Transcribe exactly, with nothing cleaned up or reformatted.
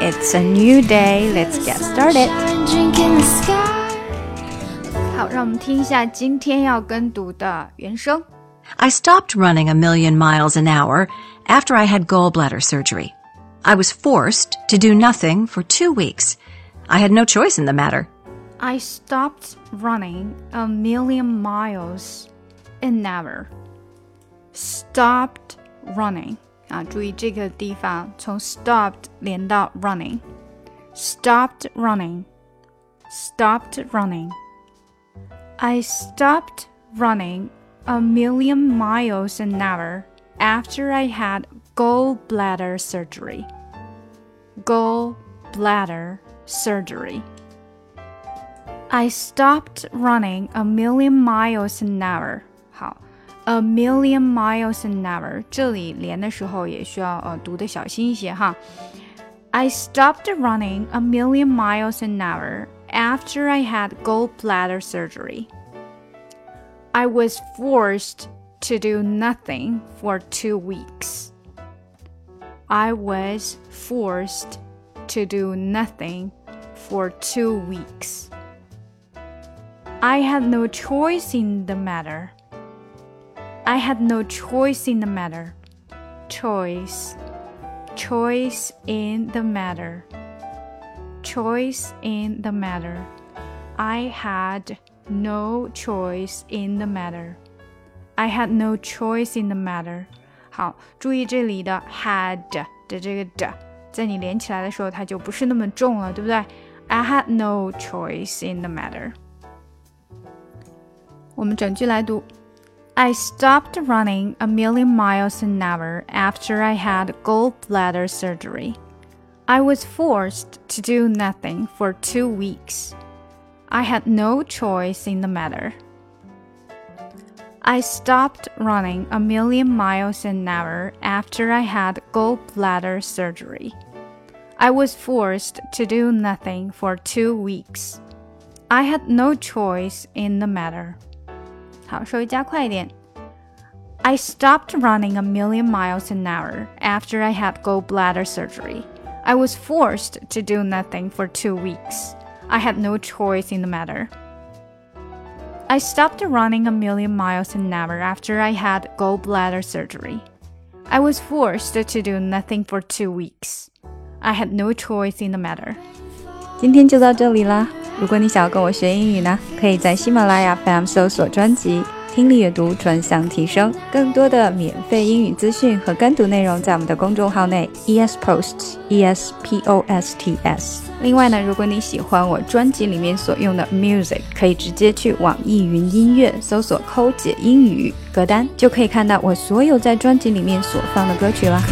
It's a new day, let's get started. 好，让我们听一下今天要跟读的原声。I stopped running a million miles an hour after I had gallbladder surgery. I was forced to do nothing for two weeks. I had no choice in the matter. I stopped running a million miles an hour. Stopped running.啊，注意这个地方从 stopped 连到 running stopped running stopped running I stopped running a million miles an hour after I had gallbladder surgery gallbladder surgery I stopped running a million miles an hour 好A million miles an hour 这里连的时候也需要、呃、读的小心一些哈 I stopped running a million miles an hour after I had gallbladder surgery. I was forced to do nothing for two weeks. I was forced to do nothing for two weeks. I had no choice in the matter.I had no choice in the matter. Choice. Choice in the matter. Choice in the matter. I had no choice in the matter. I had no choice in the matter. 好，注意这里的 had 的这个的，在你连起来的时候，它就不是那么重了，对不对？ I had no choice in the matter. 我们整句来读。I stopped running a million miles an hour after I had gallbladder surgery. I was forced to do nothing for two weeks. I had no choice in the matter. I stopped running a million miles an hour after I had gallbladder surgery. I was forced to do nothing for two weeks. I had no choice in the matter.好，稍微加快一点。I stopped running a million miles an hour after I had gallbladder surgery. I was forced to do nothing for two weeks. I had no choice in the matter. I stopped running a million miles an hour after I had gallbladder surgery. I was forced to do nothing for two weeks. I had no choice in the matter. 今天就到这里啦。如果你想要跟我学英语呢，可以在喜马拉雅 F M 搜索专辑听力阅读专项提升，更多的免费英语资讯和跟读内容在我们的公众号内 E S POSTS E S P O S T S。 另外呢，如果你喜欢我专辑里面所用的 music， 可以直接去网易云音乐搜索抠姐英语歌单，就可以看到我所有在专辑里面所放的歌曲啦。